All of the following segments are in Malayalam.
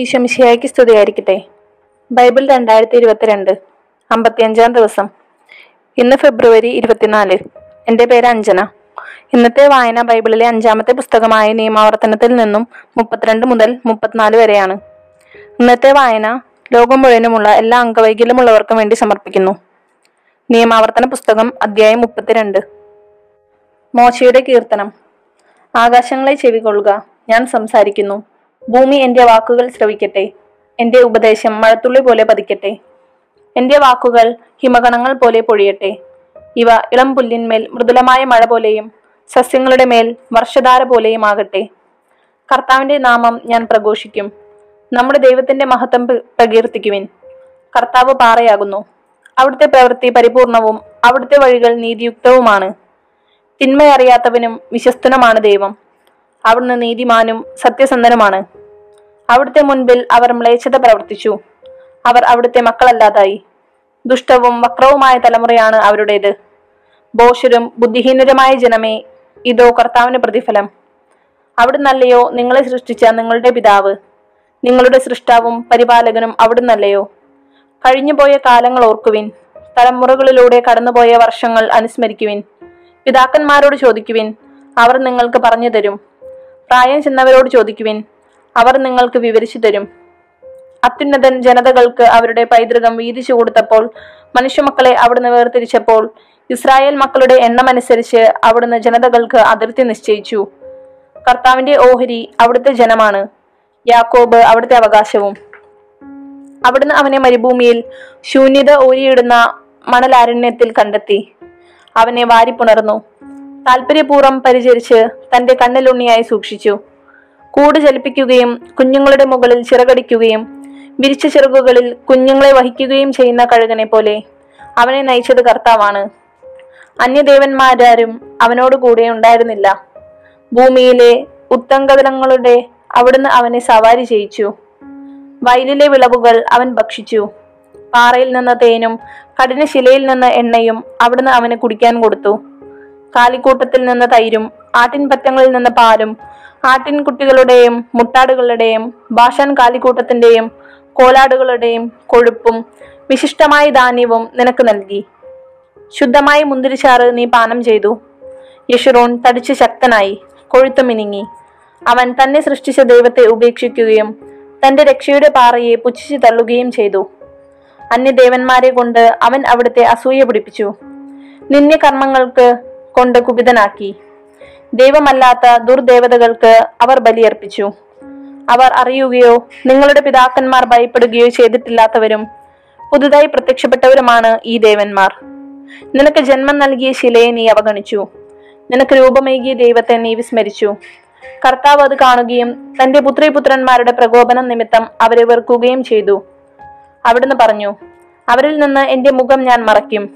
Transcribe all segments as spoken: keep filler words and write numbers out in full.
ഈശോ മിശിഹായ്ക്ക് സ്തുതിയായിരിക്കട്ടെ. ബൈബിൾ രണ്ടായിരത്തി ഇരുപത്തിരണ്ട് അമ്പത്തിയഞ്ചാം ദിവസം. ഇന്ന് ഫെബ്രുവരി ഇരുപത്തിനാല്. എൻ്റെ പേര് അഞ്ജന. ഇന്നത്തെ വായന ബൈബിളിലെ അഞ്ചാമത്തെ പുസ്തകമായ നിയമാവർത്തനത്തിൽ നിന്നും മുപ്പത്തിരണ്ട് മുതൽ മുപ്പത്തിനാല് വരെയാണ്. ഇന്നത്തെ വായന ലോകം മുഴുവനുമുള്ള എല്ലാ അംഗവൈകല്യമുള്ളവർക്കും വേണ്ടി സമർപ്പിക്കുന്നു. നിയമാവർത്തന പുസ്തകം അധ്യായം മുപ്പത്തിരണ്ട്. മോശയുടെ കീർത്തനം. ആകാശങ്ങളെ ചെവികൊള്ളുക, ഞാൻ സംസാരിക്കുന്നു. ഭൂമി എൻ്റെ വാക്കുകൾ ശ്രവിക്കട്ടെ. എൻ്റെ ഉപദേശം മഴത്തുള്ളി പോലെ പതിക്കട്ടെ. എൻ്റെ വാക്കുകൾ ഹിമകണങ്ങൾ പോലെ പൊഴിയട്ടെ. ഇവ ഇളം പുല്ലിന്മേൽ മൃദുലമായ മഴ പോലെയും സസ്യങ്ങളുടെ മേൽ വർഷധാര പോലെയും ആകട്ടെ. കർത്താവിൻ്റെ നാമം ഞാൻ പ്രഘോഷിക്കും. നമ്മുടെ ദൈവത്തിൻ്റെ മഹത്വം പ്രകീർത്തിക്കുവിൻ. കർത്താവ് പാറയാകുന്നു. അവിടുത്തെ പ്രവൃത്തി പരിപൂർണവും അവിടുത്തെ വഴികൾ നീതിയുക്തവുമാണ്. തിന്മയറിയാത്തവനും വിശ്വസ്തനുമാണ് ദൈവം. അവിടുന്ന് നീതിമാനും സത്യസന്ധനുമാണ്. അവിടുത്തെ മുൻപിൽ അവർ മ്ലേച്ഛത പ്രവർത്തിച്ചു. അവർ അവിടുത്തെ മക്കളല്ലാതായി. ദുഷ്ടവും വക്രവുമായ തലമുറയാണ് അവരുടേത്. ഭോഷരും ബുദ്ധിഹീനരുമായ ജനമേ, ഇതോ കർത്താവിന് പ്രതിഫലം. അവിടുന്നല്ലയോ നിങ്ങളെ സൃഷ്ടിച്ച നിങ്ങളുടെ പിതാവ്? നിങ്ങളുടെ സൃഷ്ടാവും പരിപാലകനും അവിടുന്നല്ലയോ? കഴിഞ്ഞുപോയ കാലങ്ങൾ ഓർക്കുവിൻ. തലമുറകളിലൂടെ കടന്നുപോയ വർഷങ്ങൾ അനുസ്മരിക്കുവിൻ. പിതാക്കന്മാരോട് ചോദിക്കുവിൻ, അവർ നിങ്ങൾക്ക് പറഞ്ഞു തരും. പ്രായം ചെന്നവരോട് ചോദിക്കുവിൻ, അവർ നിങ്ങൾക്ക് വിവരിച്ചു തരും. അത്യുന്നതൻ ജനതകൾക്ക് അവരുടെ പൈതൃകം വീതിച്ചു കൊടുത്തപ്പോൾ, മനുഷ്യമക്കളെ അവിടുന്ന് വേർതിരിച്ചപ്പോൾ, ഇസ്രായേൽ മക്കളുടെ എണ്ണമനുസരിച്ച് അവിടുന്ന് ജനതകൾക്ക് അതിർത്തി നിശ്ചയിച്ചു. കർത്താവിന്റെ ഓഹരി അവിടുത്തെ ജനമാണ്, യാക്കോബ് അവിടുത്തെ അവകാശവും. അവിടുന്ന് അവനെ മരുഭൂമിയിൽ ശൂന്യത ഊരിയിടുന്ന മണലാരണ്യത്തിൽ കണ്ടെത്തി. അവനെ വാരിപ്പുണർന്നു, താല്പര്യപൂർവ്വം പരിചരിച്ച് തന്റെ കണ്ണിലുണ്ണിയായി സൂക്ഷിച്ചു. കൂട് ചലിപ്പിക്കുകയും കുഞ്ഞുങ്ങളുടെ മുകളിൽ ചിറകടിക്കുകയും വിരിച്ച ചിറകുകളിൽ കുഞ്ഞുങ്ങളെ വഹിക്കുകയും ചെയ്യുന്ന കഴുകനെ പോലെ അവനെ നയിച്ചത് കർത്താവാണ്. അന്യദേവന്മാരാരും അവനോട് കൂടെ ഉണ്ടായിരുന്നില്ല. ഭൂമിയിലെ ഉത്തങ്കതലങ്ങളുടെ അവിടുന്ന് അവനെ സവാരി ചെയ്യിച്ചു. വയലിലെ വിളവുകൾ അവൻ ഭക്ഷിച്ചു. പാറയിൽ നിന്ന് തേനും കഠിന ശിലയിൽ നിന്ന് എണ്ണയും അവിടുന്ന് അവന് കുടിക്കാൻ കൊടുത്തു. കാലിക്കൂട്ടത്തിൽ നിന്ന് തൈരും ആട്ടിൻപറ്റങ്ങളിൽ നിന്ന് പാലും ആട്ടിൻകുട്ടികളുടെയും മുട്ടാടുകളുടെയും ബാഷാൻ കാലിക്കൂട്ടത്തിന്റെയും കോലാടുകളുടെയും കൊഴുപ്പും വിശിഷ്ടമായ ധാന്യവും നിനക്ക് നൽകി. ശുദ്ധമായ മുന്തിരിച്ചാറ് നീ പാനം ചെയ്തു. യെശുറോൻ തടിച്ച് ശക്തനായി, കൊഴുത്തു മിനുങ്ങി. അവൻ തന്നെ സൃഷ്ടിച്ച ദൈവത്തെ ഉപേക്ഷിക്കുകയും തന്റെ രക്ഷയുടെ പാറയെ പുച്ഛിച്ചു തള്ളുകയും ചെയ്തു. അന്യദേവന്മാരെ കൊണ്ട് അവൻ അവിടുത്തെ അസൂയ പിടിപ്പിച്ചു, നിന്ദ്യകർമ്മങ്ങൾക്ക് കൊണ്ട് കുപിതനാക്കി. ദൈവമല്ലാത്ത ദുർദേവതകൾക്ക് അവർ ബലിയർപ്പിച്ചു. അവർ അറിയുകയോ നിങ്ങളുടെ പിതാക്കന്മാർ ഭയപ്പെടുകയോ ചെയ്തിട്ടില്ലാത്തവരും പുതുതായി പ്രത്യക്ഷപ്പെട്ടവരുമാണ് ഈ ദേവന്മാർ. നിനക്ക് ജന്മം നൽകിയ ശിലയെ നീ അവഗണിച്ചു. നിനക്ക് രൂപമേകിയ ദൈവത്തെ നീ വിസ്മരിച്ചു. കർത്താവ് അത് കാണുകയും തന്റെ പുത്രീപുത്രന്മാരുടെ പ്രകോപനം നിമിത്തം അവരെ വെറുക്കുകയും ചെയ്തു. അവിടുന്ന് പറഞ്ഞു, അവരിൽ നിന്ന് എന്റെ മുഖം ഞാൻ മറയ്ക്കും.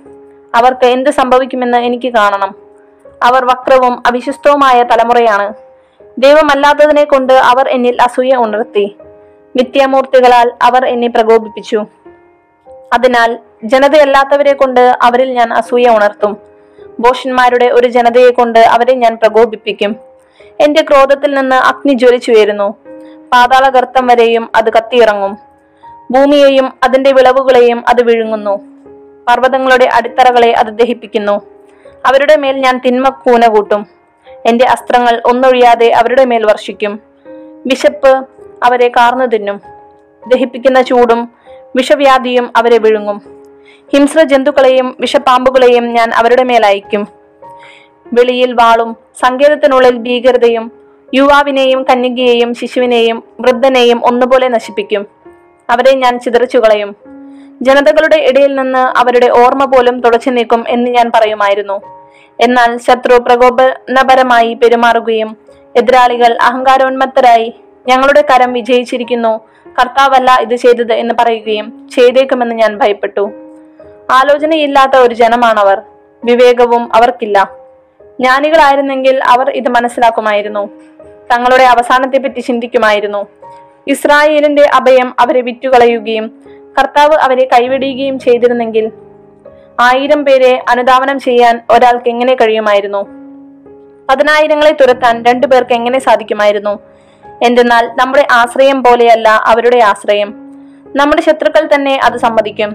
അവർക്ക് എന്ത് സംഭവിക്കുമെന്ന് എനിക്ക് കാണണം. അവർ വക്രവും അവിശ്വസ്തവുമായ തലമുറയാണ്. ദൈവമല്ലാത്തതിനെ കൊണ്ട് അവർ എന്നിൽ അസൂയ ഉണർത്തി. മിഥ്യാമൂർത്തികളാൽ അവർ എന്നെ പ്രകോപിപ്പിച്ചു. അതിനാൽ ജനതയല്ലാത്തവരെ കൊണ്ട് അവരിൽ ഞാൻ അസൂയ ഉണർത്തും. ഭോഷന്മാരുടെ ഒരു ജനതയെ കൊണ്ട് അവരെ ഞാൻ പ്രകോപിപ്പിക്കും. എന്റെ ക്രോധത്തിൽ നിന്ന് അഗ്നി ജ്വലിച്ചുയരുന്നു. പാതാള ഗർത്തം വരെയും അത് കത്തിയിറങ്ങും. ഭൂമിയെയും അതിന്റെ വിളവുകളെയും അത് വിഴുങ്ങുന്നു. പർവ്വതങ്ങളുടെ അടിത്തറകളെ അത് ദഹിപ്പിക്കുന്നു. അവരുടെ മേൽ ഞാൻ തിന്മ കൂന കൂട്ടും. എന്റെ അസ്ത്രങ്ങൾ ഒന്നൊഴിയാതെ അവരുടെ മേൽ വർഷിക്കും. വിശപ്പ് അവരെ കാർന്നു തിന്നും. ദഹിപ്പിക്കുന്ന ചൂടും വിഷവ്യാധിയും അവരെ വിഴുങ്ങും. ഹിംസ്ര ജന്തുക്കളെയും വിഷപ്പാമ്പുകളെയും ഞാൻ അവരുടെ മേൽ അയക്കും. വെളിയിൽ വാളും സങ്കേതത്തിനുള്ളിൽ ഭീകരതയും യുവാവിനെയും കന്യകയെയും ശിശുവിനെയും വൃദ്ധനെയും ഒന്നുപോലെ നശിപ്പിക്കും. അവരെ ഞാൻ ചിതറിച്ചു കളയും. ജനതകളുടെ ഇടയിൽ നിന്ന് അവരുടെ ഓർമ്മ പോലും തുടച്ചു നീക്കും എന്ന് ഞാൻ പറയുമായിരുന്നു. എന്നാൽ ശത്രു പ്രകോപനപരമായി പെരുമാറുകയും എതിരാളികൾ അഹങ്കാരോന്മത്തരായി ഞങ്ങളുടെ കരം വിജയിച്ചിരിക്കുന്നു, കർത്താവല്ല ഇത് ചെയ്തത് എന്ന് പറയുകയും ചെയ്തേക്കുമെന്ന് ഞാൻ ഭയപ്പെട്ടു. ആലോചനയില്ലാത്ത ഒരു ജനമാണവർ. വിവേകവും അവർക്കില്ല. ജ്ഞാനികളായിരുന്നെങ്കിൽ അവർ ഇത് മനസ്സിലാക്കുമായിരുന്നു. തങ്ങളുടെ അവസാനത്തെപ്പറ്റി ചിന്തിക്കുമായിരുന്നു. ഇസ്രായേലിന്റെ അഭയം അവരെ വിറ്റുകളയുകയും കർത്താവ് അവരെ കൈവിടുകയും ചെയ്തിരുന്നെങ്കിൽ ആയിരം പേരെ അനുധാവനം ചെയ്യാൻ ഒരാൾക്ക് എങ്ങനെ കഴിയുമായിരുന്നു? പതിനായിരങ്ങളെ തുരത്താൻ രണ്ടു പേർക്ക് എങ്ങനെ സാധിക്കുമായിരുന്നു? എന്തെന്നാൽ നമ്മുടെ ആശ്രയം പോലെയല്ല അവരുടെ ആശ്രയം. നമ്മുടെ ശത്രുക്കൾ തന്നെ അത് സമ്മതിക്കും.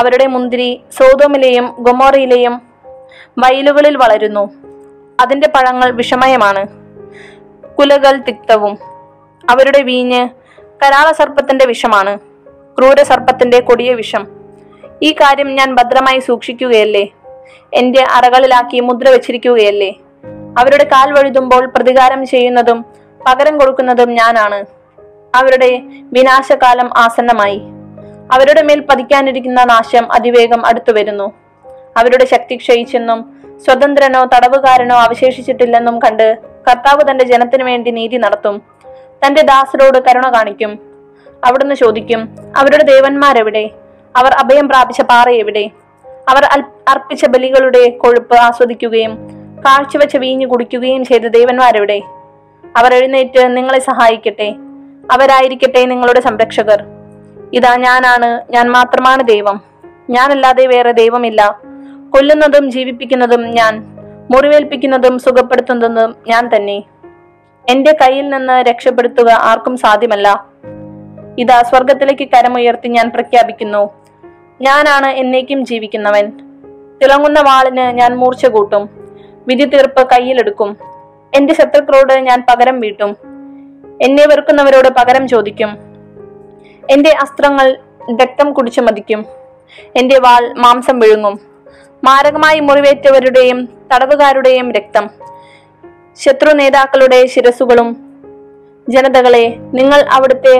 അവരുടെ മുന്തിരി സോതോമിലെയും ഗൊമോറയിലെയും വയലുകളിൽ വളരുന്നു. അതിന്റെ പഴങ്ങൾ വിഷമയമാണ്, കുലകൾ തിക്തവും. അവരുടെ വീഞ്ഞ് കരാള സർപ്പത്തിന്റെ വിഷമാണ്, ക്രൂര സർപ്പത്തിന്റെ കൊടിയ വിഷം. ഈ കാര്യം ഞാൻ ഭദ്രമായി സൂക്ഷിക്കുകയല്ലേ? എന്റെ അറകളിലാക്കി മുദ്ര വെച്ചിരിക്കുകയല്ലേ? അവരുടെ കാൽ വഴുതുമ്പോൾ പ്രതികാരം ചെയ്യുന്നതും പകരം കൊടുക്കുന്നതും ഞാനാണ്. അവരുടെ വിനാശകാലം ആസന്നമായി. അവരുടെ മേൽ പതിക്കാനിരിക്കുന്ന നാശം അതിവേഗം അടുത്തു വരുന്നു. അവരുടെ ശക്തി ക്ഷയിച്ചെന്നും സ്വതന്ത്രനോ തടവുകാരനോ അവശേഷിച്ചിട്ടില്ലെന്നും കണ്ട് കർത്താവ് തന്റെ ജനത്തിനു വേണ്ടി നീതി നടത്തും, തന്റെ ദാസരോട് കരുണ കാണിക്കും. അവിടുന്ന് ചോദിക്കും, അവരുടെ ദേവന്മാരെവിടെ? അവർ അഭയം പ്രാപിച്ച പാറയെവിടെ? അവർ അർപ്പിച്ച ബലികളുടെ കൊഴുപ്പ് ആസ്വദിക്കുകയും കാഴ്ചവെച്ച വീഞ്ഞു കുടിക്കുകയും ചെയ്ത ദേവന്മാരെവിടെ? അവർ എഴുന്നേറ്റ് നിങ്ങളെ സഹായിക്കട്ടെ. അവരായിരിക്കട്ടെ നിങ്ങളുടെ സംരക്ഷകർ. ഇതാ ഞാനാണ്, ഞാൻ മാത്രമാണ് ദൈവം, ഞാനല്ലാതെ വേറെ ദൈവമില്ല. കൊല്ലുന്നതും ജീവിപ്പിക്കുന്നതും ഞാൻ, മുറിവേൽപ്പിക്കുന്നതും സുഖപ്പെടുത്തുന്നതും ഞാൻ തന്നെ. എന്റെ കയ്യിൽ നിന്ന് രക്ഷപ്പെടുത്തുക ആർക്കും സാധ്യമല്ല. ഇതാ സ്വർഗത്തിലേക്ക് കരമുയർത്തി ഞാൻ പ്രഖ്യാപിക്കുന്നു, ഞാനാണ് എന്നേക്കും ജീവിക്കുന്നവൻ. തിളങ്ങുന്ന വാളിന് ഞാൻ മൂർച്ച കൂട്ടും, വിധി തീർപ്പ് കയ്യിലെടുക്കും. എന്റെ ശത്രുക്കളോട് ഞാൻ പകരം വീട്ടും, എന്നെ വെറുക്കുന്നവരോട് പകരം ചോദിക്കും. എന്റെ അസ്ത്രങ്ങൾ രക്തം കുടിച്ചു മതിക്കും, എന്റെ വാൾ മാംസം വിഴുങ്ങും. മാരകമായി മുറിവേറ്റവരുടെയും തടവുകാരുടെയും രക്തം, ശത്രു നേതാക്കളുടെ ശിരസുകളും. ജനതകളെ, നിങ്ങൾ അവിടുത്തെ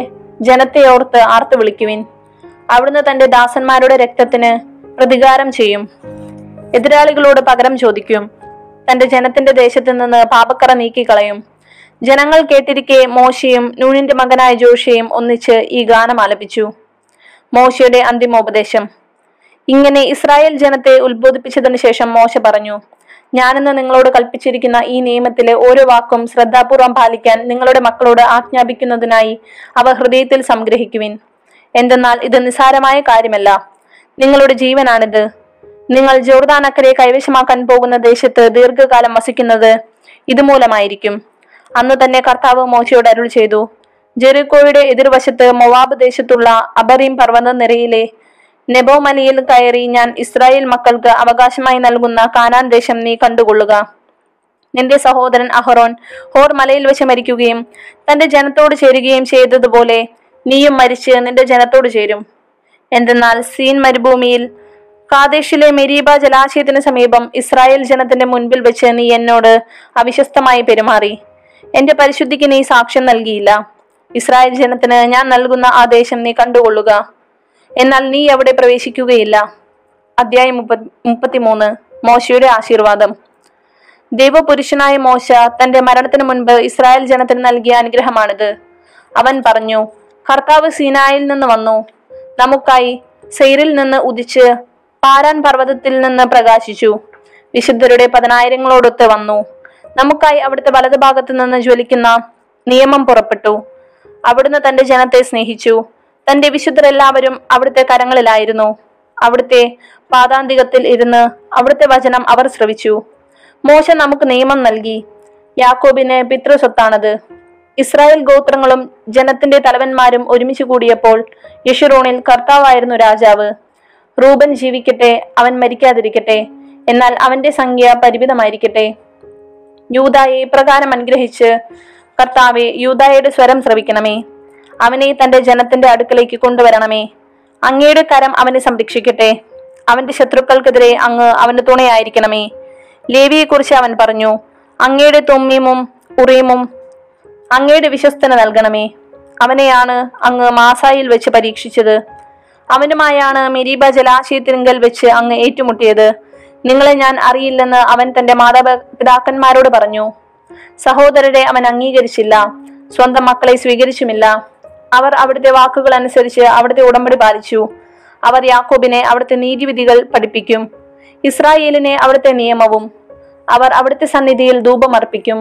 ജനത്തെ ഓർത്ത് ആർത്തു വിളിക്കുവിൻ. അവിടുന്ന് തന്റെ ദാസന്മാരുടെ രക്തത്തിന് പ്രതികാരം ചെയ്യും, എതിരാളികളോട് പകരം ചോദിക്കും, തന്റെ ജനത്തിന്റെ ദേശത്ത് നിന്ന് പാപക്കറ നീക്കിക്കളയും. ജനങ്ങൾ കേട്ടിരിക്കെ മോശയും നൂനിന്റെ മകനായ ജോഷയും ഒന്നിച്ച് ഈ ഗാനം ആലപിച്ചു. മോശയുടെ അന്തിമോപദേശം. ഇങ്ങനെ ഇസ്രായേൽ ജനത്തെ ഉത്ബോധിപ്പിച്ചതിനു ശേഷം മോശ പറഞ്ഞു, ഞാനിന്ന് നിങ്ങളോട് കൽപ്പിച്ചിരിക്കുന്ന ഈ നിയമത്തിലെ ഓരോ വാക്കും ശ്രദ്ധാപൂർവം പാലിക്കാൻ നിങ്ങളുടെ മക്കളോട് ആജ്ഞാപിക്കുന്നതിനായി അവ ഹൃദയത്തിൽ സംഗ്രഹിക്കുവിൻ. എന്തെന്നാൽ ഇത് നിസ്സാരമായ കാര്യമല്ല, നിങ്ങളുടെ ജീവനാണിത്. നിങ്ങൾ ജോർദാൻ അക്കരെ കൈവശമാക്കാൻ പോകുന്ന ദേശത്ത് ദീർഘകാലം വസിക്കുന്നത് ഇതുമൂലമായിരിക്കും. അന്ന് തന്നെ കർത്താവ് മോശയോട് അരുൾ ചെയ്തു, ജെറിക്കോയുടെ എതിർവശത്ത് മൊവാബ് ദേശത്തുള്ള അബറീം പർവ്വത നിരയിലെ നെബോമലയിൽ കയറി ഞാൻ ഇസ്രായേൽ മക്കൾക്ക് അവകാശമായി നൽകുന്ന കാനാൻ ദേശം നീ കണ്ടുകൊള്ളുക. നിന്റെ സഹോദരൻ അഹറോൻ ഹോർ മലയിൽ വെച്ച് മരിക്കുകയും തന്റെ ജനത്തോട് ചേരുകയും ചെയ്തതുപോലെ നീയും മരിച്ച് നിന്റെ ജനത്തോട് ചേരും. എന്തെന്നാൽ സീൻ മരുഭൂമിയിൽ കാദേശിലെ മെരീബ ജലാശയത്തിന് സമീപം ഇസ്രായേൽ ജനത്തിന്റെ മുൻപിൽ വെച്ച് നീ എന്നോട് അവിശ്വസ്തമായി പെരുമാറി. എന്റെ പരിശുദ്ധിക്ക് നീ സാക്ഷ്യം നൽകിയില്ല. ഇസ്രായേൽ ജനത്തിന് ഞാൻ നൽകുന്ന ആ ദേശം നീ കണ്ടുകൊള്ളുക, എന്നാൽ നീ അവിടെ പ്രവേശിക്കുകയില്ല. അധ്യായം മുപ്പത്തി മുപ്പത്തിമൂന്ന്. മോശയുടെ ആശീർവാദം. ദൈവപുരുഷനായ മോശ തന്റെ മരണത്തിന് മുൻപ് ഇസ്രായേൽ ജനത്തിന് നൽകിയ അനുഗ്രഹമാണിത്. അവൻ പറഞ്ഞു, കർത്താവ് സീനായിൽ നിന്ന് വന്നു, നമുക്കായി സെയിരിൽ നിന്ന് ഉദിച്ച് പാരാൻ പർവ്വതത്തിൽ നിന്ന് പ്രകാശിച്ചു. വിശുദ്ധരുടെ പതിനായിരങ്ങളോടൊത്ത് വന്നു, നമുക്കായി അവിടുത്തെ വലതുഭാഗത്ത് നിന്ന് ജ്വലിക്കുന്ന നിയമം പുറപ്പെട്ടു. അവിടുന്ന് തന്റെ ജനത്തെ സ്നേഹിച്ചു, തന്റെ വിശുദ്ധരെല്ലാവരും അവിടുത്തെ കരങ്ങളിലായിരുന്നു. അവിടുത്തെ പാതാന്തികത്തിൽ ഇരുന്ന് അവിടുത്തെ വചനം അവർ ശ്രവിച്ചു. മോശ നമുക്ക് നിയമം നൽകി. യാക്കോബിന് പിതൃസ്വത്താണത്. ഇസ്രായേൽ ഗോത്രങ്ങളും ജനത്തിന്റെ തലവന്മാരും ഒരുമിച്ച് കൂടിയപ്പോൾ യെശുറൂണിൽ കർത്താവായിരുന്നു രാജാവ്. റൂബൻ ജീവിക്കട്ടെ, അവൻ മരിക്കാതിരിക്കട്ടെ, എന്നാൽ അവന്റെ സംഖ്യ പരിമിതമായിരിക്കട്ടെ. യൂദായെ ഇപ്രകാരം അനുഗ്രഹിച്ച്, കർത്താവെ, യൂദായുടെ സ്വരം ശ്രവിക്കണമേ, അവനെ തന്റെ ജനത്തിന്റെ അടുക്കലേക്ക് കൊണ്ടുവരണമേ. അങ്ങയുടെ കരം അവനെ സംരക്ഷിക്കട്ടെ, അവന്റെ ശത്രുക്കൾക്കെതിരെ അങ്ങ് അവന്റെ തുണയായിരിക്കണമേ. ലേവിയെക്കുറിച്ച് അവൻ പറഞ്ഞു, അങ്ങയുടെ തുമ്മീമും ഉറീമും അങ്ങയുടെ വിശ്വസ്തന് നൽകണമേ. അവനെയാണ് അങ്ങ് മാസായിൽ വെച്ച് പരീക്ഷിച്ചത്, അവനുമായാണ് മെരീബ ജലാശയത്തിങ്കൽ വെച്ച് അങ്ങ് ഏറ്റുമുട്ടിയത്. നിങ്ങളെ ഞാൻ അറിയില്ലെന്ന് അവൻ തന്റെ മാതാപിതാക്കന്മാരോട് പറഞ്ഞു. സഹോദരരെ അവൻ അംഗീകരിച്ചില്ല, സ്വന്തം മക്കളെ സ്വീകരിച്ചുമില്ല. അവർ അവിടുത്തെ വാക്കുകൾ അനുസരിച്ച് അവിടുത്തെ ഉടമ്പടി പാലിച്ചു. അവർ യാക്കോബിനെ അവിടുത്തെ നീതിവിധികൾ പഠിപ്പിക്കും, ഇസ്രായേലിനെ അവിടുത്തെ നിയമവും. അവർ അവിടുത്തെ സന്നിധിയിൽ ധൂപമർപ്പിക്കും,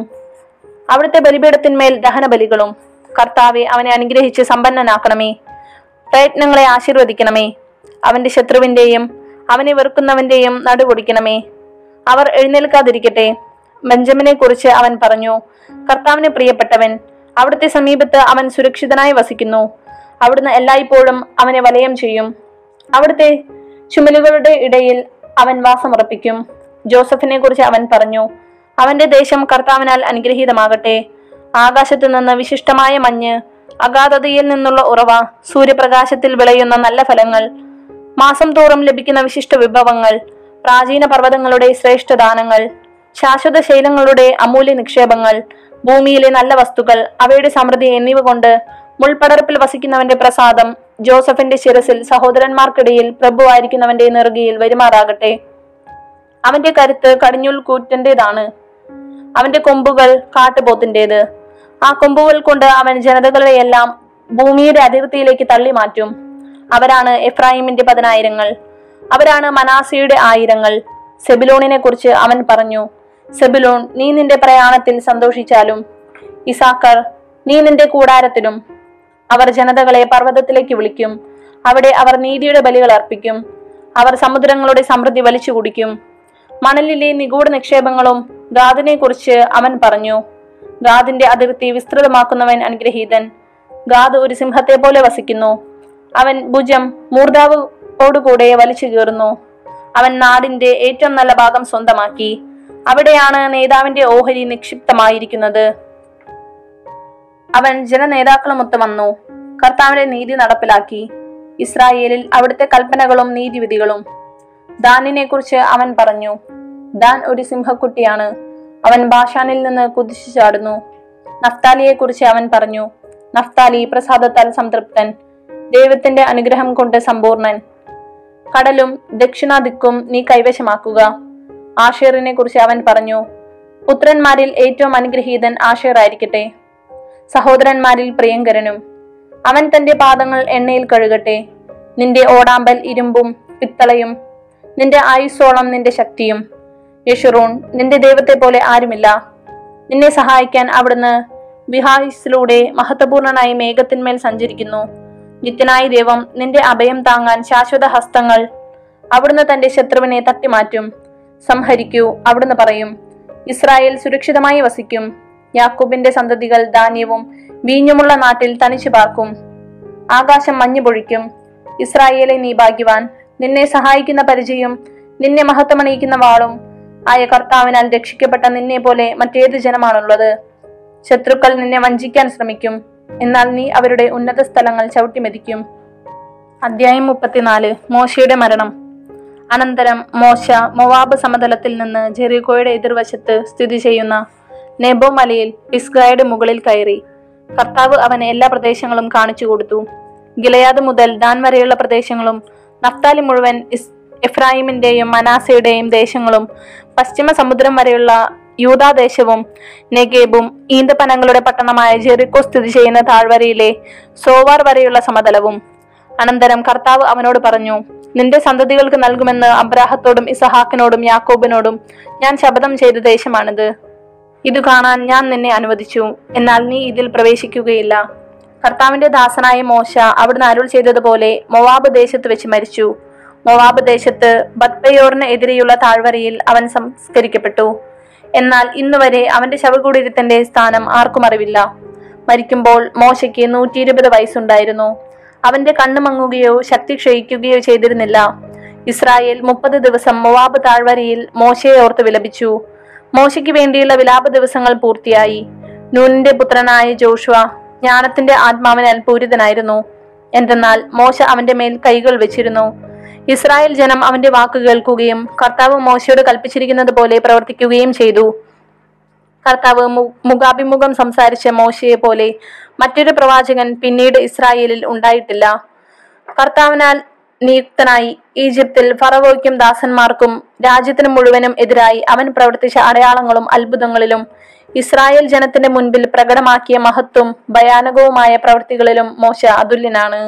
അവിടുത്തെ ബലിപീഠത്തിന്മേൽ ദഹനബലികളും. കർത്താവെ, അവനെ അനുഗ്രഹിച്ച് സമ്പന്നനാക്കണമേ, പ്രയത്നങ്ങളെ ആശീർവദിക്കണമേ. അവന്റെ ശത്രുവിന്റെയും അവനെ വെറുക്കുന്നവന്റെയും നടുപൊടിക്കണമേ, അവർ എഴുന്നേൽക്കാതിരിക്കട്ടെ. ബെഞ്ചമിനെ കുറിച്ച് അവൻ പറഞ്ഞു, കർത്താവിന് പ്രിയപ്പെട്ടവൻ, അവിടുത്തെ സമീപത്ത് അവൻ സുരക്ഷിതനായി വസിക്കുന്നു. അവിടുന്ന് എല്ലായ്പ്പോഴും അവനെ വലയം ചെയ്യും. അവിടുത്തെ ചുമലുകളുടെ ഇടയിൽ അവൻ വാസമുറപ്പിക്കും. ജോസഫിനെ കുറിച്ച് അവൻ പറഞ്ഞു, അവന്റെ ദേശം കർത്താവിനാൽ അനുഗ്രഹീതമാകട്ടെ. ആകാശത്തു നിന്ന് വിശിഷ്ടമായ മഞ്ഞ്, അഗാധതയിൽ നിന്നുള്ള ഉറവ, സൂര്യപ്രകാശത്തിൽ വിളയുന്ന നല്ല ഫലങ്ങൾ, മാസം തോറും ലഭിക്കുന്ന വിശിഷ്ട വിഭവങ്ങൾ, പ്രാചീന പർവ്വതങ്ങളുടെ ശ്രേഷ്ഠദാനങ്ങൾ, ശാശ്വത ശൈലങ്ങളുടെ അമൂല്യ നിക്ഷേപങ്ങൾ, ഭൂമിയിലെ നല്ല വസ്തുക്കൾ, അവയുടെ സമൃദ്ധി എന്നിവ കൊണ്ട് മുൾപടർപ്പിൽ വസിക്കുന്നവന്റെ പ്രസാദം ജോസഫിന്റെ ശിരസിൽ, സഹോദരന്മാർക്കിടയിൽ പ്രഭുവായിരിക്കുന്നവന്റെ നെറുകയിൽ വരുമാറാകട്ടെ. അവന്റെ കരുത്ത് കടിഞ്ഞൂൽ കൂറ്റന്റേതാണ്, അവന്റെ കൊമ്പുകൾ കാട്ടുപോത്തിൻ്റേത്. ആ കൊമ്പുകൾ കൊണ്ട് അവൻ ജനതകളെ എല്ലാം ഭൂമിയുടെ അതിർത്തിയിലേക്ക് തള്ളി മാറ്റും. അവരാണ് എഫ്രായിമിന്റെ പതിനായിരങ്ങൾ, അവരാണ് മനാസിയുടെ ആയിരങ്ങൾ. സെബിലോണിനെ കുറിച്ച് അവൻ പറഞ്ഞു, സെബിലോൺ, നീ നിന്റെ പ്രയാണത്തിൽ സന്തോഷിച്ചാലും, ഇസാക്കർ, നീ നിന്റെ കൂടാരത്തിലും. അവർ ജനതകളെ പർവ്വതത്തിലേക്ക് വിളിക്കും, അവിടെ അവർ നീതിയുടെ ബലികൾ അർപ്പിക്കും. അവർ സമുദ്രങ്ങളുടെ സമൃദ്ധി വലിച്ചു കുടിക്കും. മണലിലെ നിഗൂഢ നിക്ഷേപങ്ങളും. ഗാദിനെ കുറിച്ച് അവൻ പറഞ്ഞു, ഗാദിന്റെ അതിർത്തി വിസ്തൃതമാക്കുന്നവൻ അനുഗ്രഹീതൻ. ഗാദ് ഒരു സിംഹത്തെ പോലെ വസിക്കുന്നു. അവൻ ഭുജം മൂർധാവോടുകൂടെ വലിച്ചു കീറുന്നു. അവൻ നാടിന്റെ ഏറ്റവും നല്ല ഭാഗം സ്വന്തമാക്കി. അവിടെയാണ് നേതാവിന്റെ ഓഹരി നിക്ഷിപ്തമായിരിക്കുന്നത്. അവൻ ജനനേതാക്കളുമൊത്ത് വന്നു, കർത്താവിന്റെ നീതി നടപ്പിലാക്കി. ഇസ്രായേലിൽ അവിടുത്തെ കൽപ്പനകളും നീതിവിധികളും. ദാനിനെ കുറിച്ച് അവൻ പറഞ്ഞു, ദാൻ ഒരു സിംഹക്കുട്ടിയാണ്, അവൻ ബാഷാനിൽ നിന്ന് കുതിച്ചു ചാടുന്നു. നഫ്താലിയെ കുറിച്ച് അവൻ പറഞ്ഞു, നഫ്താലി പ്രസാദത്താൽ സംതൃപ്തൻ, ദൈവത്തിന്റെ അനുഗ്രഹം കൊണ്ട് സമ്പൂർണൻ. കടലും ദക്ഷിണാദിക്കും നീ കൈവശമാക്കുക. ആഷേറിനെ കുറിച്ച് അവൻ പറഞ്ഞു, പുത്രന്മാരിൽ ഏറ്റവും അനുഗ്രഹീതൻ ആഷേർ ആയിരിക്കട്ടെ, സഹോദരന്മാരിൽ പ്രിയങ്കരനും. അവൻ തന്റെ പാദങ്ങൾ എണ്ണയിൽ കഴുകട്ടെ. നിന്റെ ഓടാമ്പൽ ഇരുമ്പും പിത്തളയും, നിന്റെ ആയുസ്സോളം നിന്റെ ശക്തിയും. യെശുറൂൺ, നിന്റെ ദൈവത്തെ പോലെ ആരുമില്ല. നിന്നെ സഹായിക്കാൻ അവിടുന്ന് ബിഹായിസിലൂടെ മഹത്വപൂർണനായി മേഘത്തിന്മേൽ സഞ്ചരിക്കുന്നു. നിത്യനായ ദൈവം നിന്റെ അഭയം താങ്ങാൻ ശാശ്വത ഹസ്തങ്ങൾ. അവിടുന്ന് തന്റെ ശത്രുവിനെ തട്ടിമാറ്റും. സംഹരിക്കൂ, അവിടുന്ന് പറയും. ഇസ്രായേൽ സുരക്ഷിതമായി വസിക്കും. യാക്കൂബിന്റെ സന്തതികൾ ധാന്യവും വീഞ്ഞുമുള്ള നാട്ടിൽ തനിച്ചു പാർക്കും. ആകാശം മഞ്ഞു പൊഴിക്കും. ഇസ്രായേലെ നീ ഭാഗ്യവാൻ. നിന്നെ സഹായിക്കുന്ന പരിചയം, നിന്നെ മഹത്വമണിയിക്കുന്ന വാളും ആയ കർത്താവിനാൽ രക്ഷിക്കപ്പെട്ട നിന്നെ പോലെ മറ്റേത് ജനമാണുള്ളത്. ശത്രുക്കൾ നിന്നെ വഞ്ചിക്കാൻ ശ്രമിക്കും, എന്നാൽ നീ അവരുടെ ഉന്നത സ്ഥലങ്ങൾ ചവിട്ടിമെതിക്കും. അധ്യായം മുപ്പത്തിനാല്. മോശയുടെ മരണം. അനന്തരം മോശ മൊവാബ് സമതലത്തിൽ നിന്ന് ജെറിക്കോയുടെ എതിർവശത്ത് സ്ഥിതി ചെയ്യുന്ന നെബോ മലയിൽ പിസ്ഗായുടെ മുകളിൽ കയറി. കർത്താവ് അവന് എല്ലാ പ്രദേശങ്ങളും കാണിച്ചു കൊടുത്തു. ഗിലയാദ് മുതൽ ദാൻ വരെയുള്ള പ്രദേശങ്ങളും നഫ്താലി മുഴുവൻ എഫ്രായിമിന്റെയും മനാസയുടെയും ദേശങ്ങളും പശ്ചിമ സമുദ്രം വരെയുള്ള യൂദാദേശവും നെഗേബും ഈന്തപ്പനങ്ങളുടെ പട്ടണമായ ജെറിക്കോ സ്ഥിതി ചെയ്യുന്ന താഴ്വരയിലെ സോവാർ വരെയുള്ള സമതലവും. അനന്തരം കർത്താവ് അവനോട് പറഞ്ഞു, നിന്റെ സന്തതികൾക്ക് നൽകുമെന്ന് അബ്രാഹത്തോടും ഇസഹാക്കിനോടും യാക്കോബിനോടും ഞാൻ ശപഥം ചെയ്ത ദേശമാണിത്. ഇത് കാണാൻ ഞാൻ നിന്നെ അനുവദിച്ചു, എന്നാൽ നീ ഇതിൽ പ്രവേശിക്കുകയില്ല. കർത്താവിന്റെ ദാസനായ മോശ അവിടുന്ന് അരുൾ ചെയ്തതുപോലെ മൊവാബ് ദേശത്ത് വെച്ച് മരിച്ചു. മൊവാബ് ദേശത്ത് ബത്പയോറിന് എതിരെയുള്ള താഴ്വരയിൽ അവൻ സംസ്കരിക്കപ്പെട്ടു. എന്നാൽ ഇന്നുവരെ അവന്റെ ശവകുടീരത്തിന്റെ സ്ഥാനം ആർക്കും അറിവില്ല. മരിക്കുമ്പോൾ മോശയ്ക്ക് നൂറ്റി ഇരുപത് വയസ്സുണ്ടായിരുന്നു. അവന്റെ കണ്ണ് മങ്ങുകയോ ശക്തി ക്ഷയിക്കുകയോ ചെയ്തിരുന്നില്ല. ഇസ്രായേൽ മുപ്പത് ദിവസം മൊവാബ് താഴ്വരയിൽ മോശയെ ഓർത്ത് വിലപിച്ചു. മോശയ്ക്ക് വേണ്ടിയുള്ള വിലാപ ദിവസങ്ങൾ പൂർത്തിയായി. നൂനിന്റെ പുത്രനായ ജോഷുവ ജ്ഞാനത്തിന്റെ ആത്മാവിനാൽ പൂരിതനായിരുന്നു. എന്തെന്നാൽ മോശ അവന്റെ മേൽ കൈകൾ വെച്ചിരുന്നു. ഇസ്രായേൽ ജനം അവന്റെ വാക്ക് കേൾക്കുകയും കർത്താവ് മോശയോട് കൽപ്പിച്ചിരിക്കുന്നത് പോലെ പ്രവർത്തിക്കുകയും ചെയ്തു. കർത്താവ് മുഖാഭിമുഖം സംസാരിച്ച മോശയെ പോലെ മറ്റൊരു പ്രവാചകൻ പിന്നീട് ഇസ്രായേലിൽ ഉണ്ടായിട്ടില്ല. കർത്താവിനാൽ നിയുക്തനായി ഈജിപ്തിൽ ഫറവോയ്ക്കും ദാസന്മാർക്കും രാജ്യത്തിന് മുഴുവനും എതിരായി അവൻ പ്രവർത്തിച്ച അടയാളങ്ങളും അത്ഭുതങ്ങളിലും ഇസ്രായേൽ ജനത്തിന്റെ മുൻപിൽ പ്രകടമാക്കിയ മഹത്വം ഭയാനകവുമായ പ്രവൃത്തികളിലും മോശ അതുല്യനാണ്.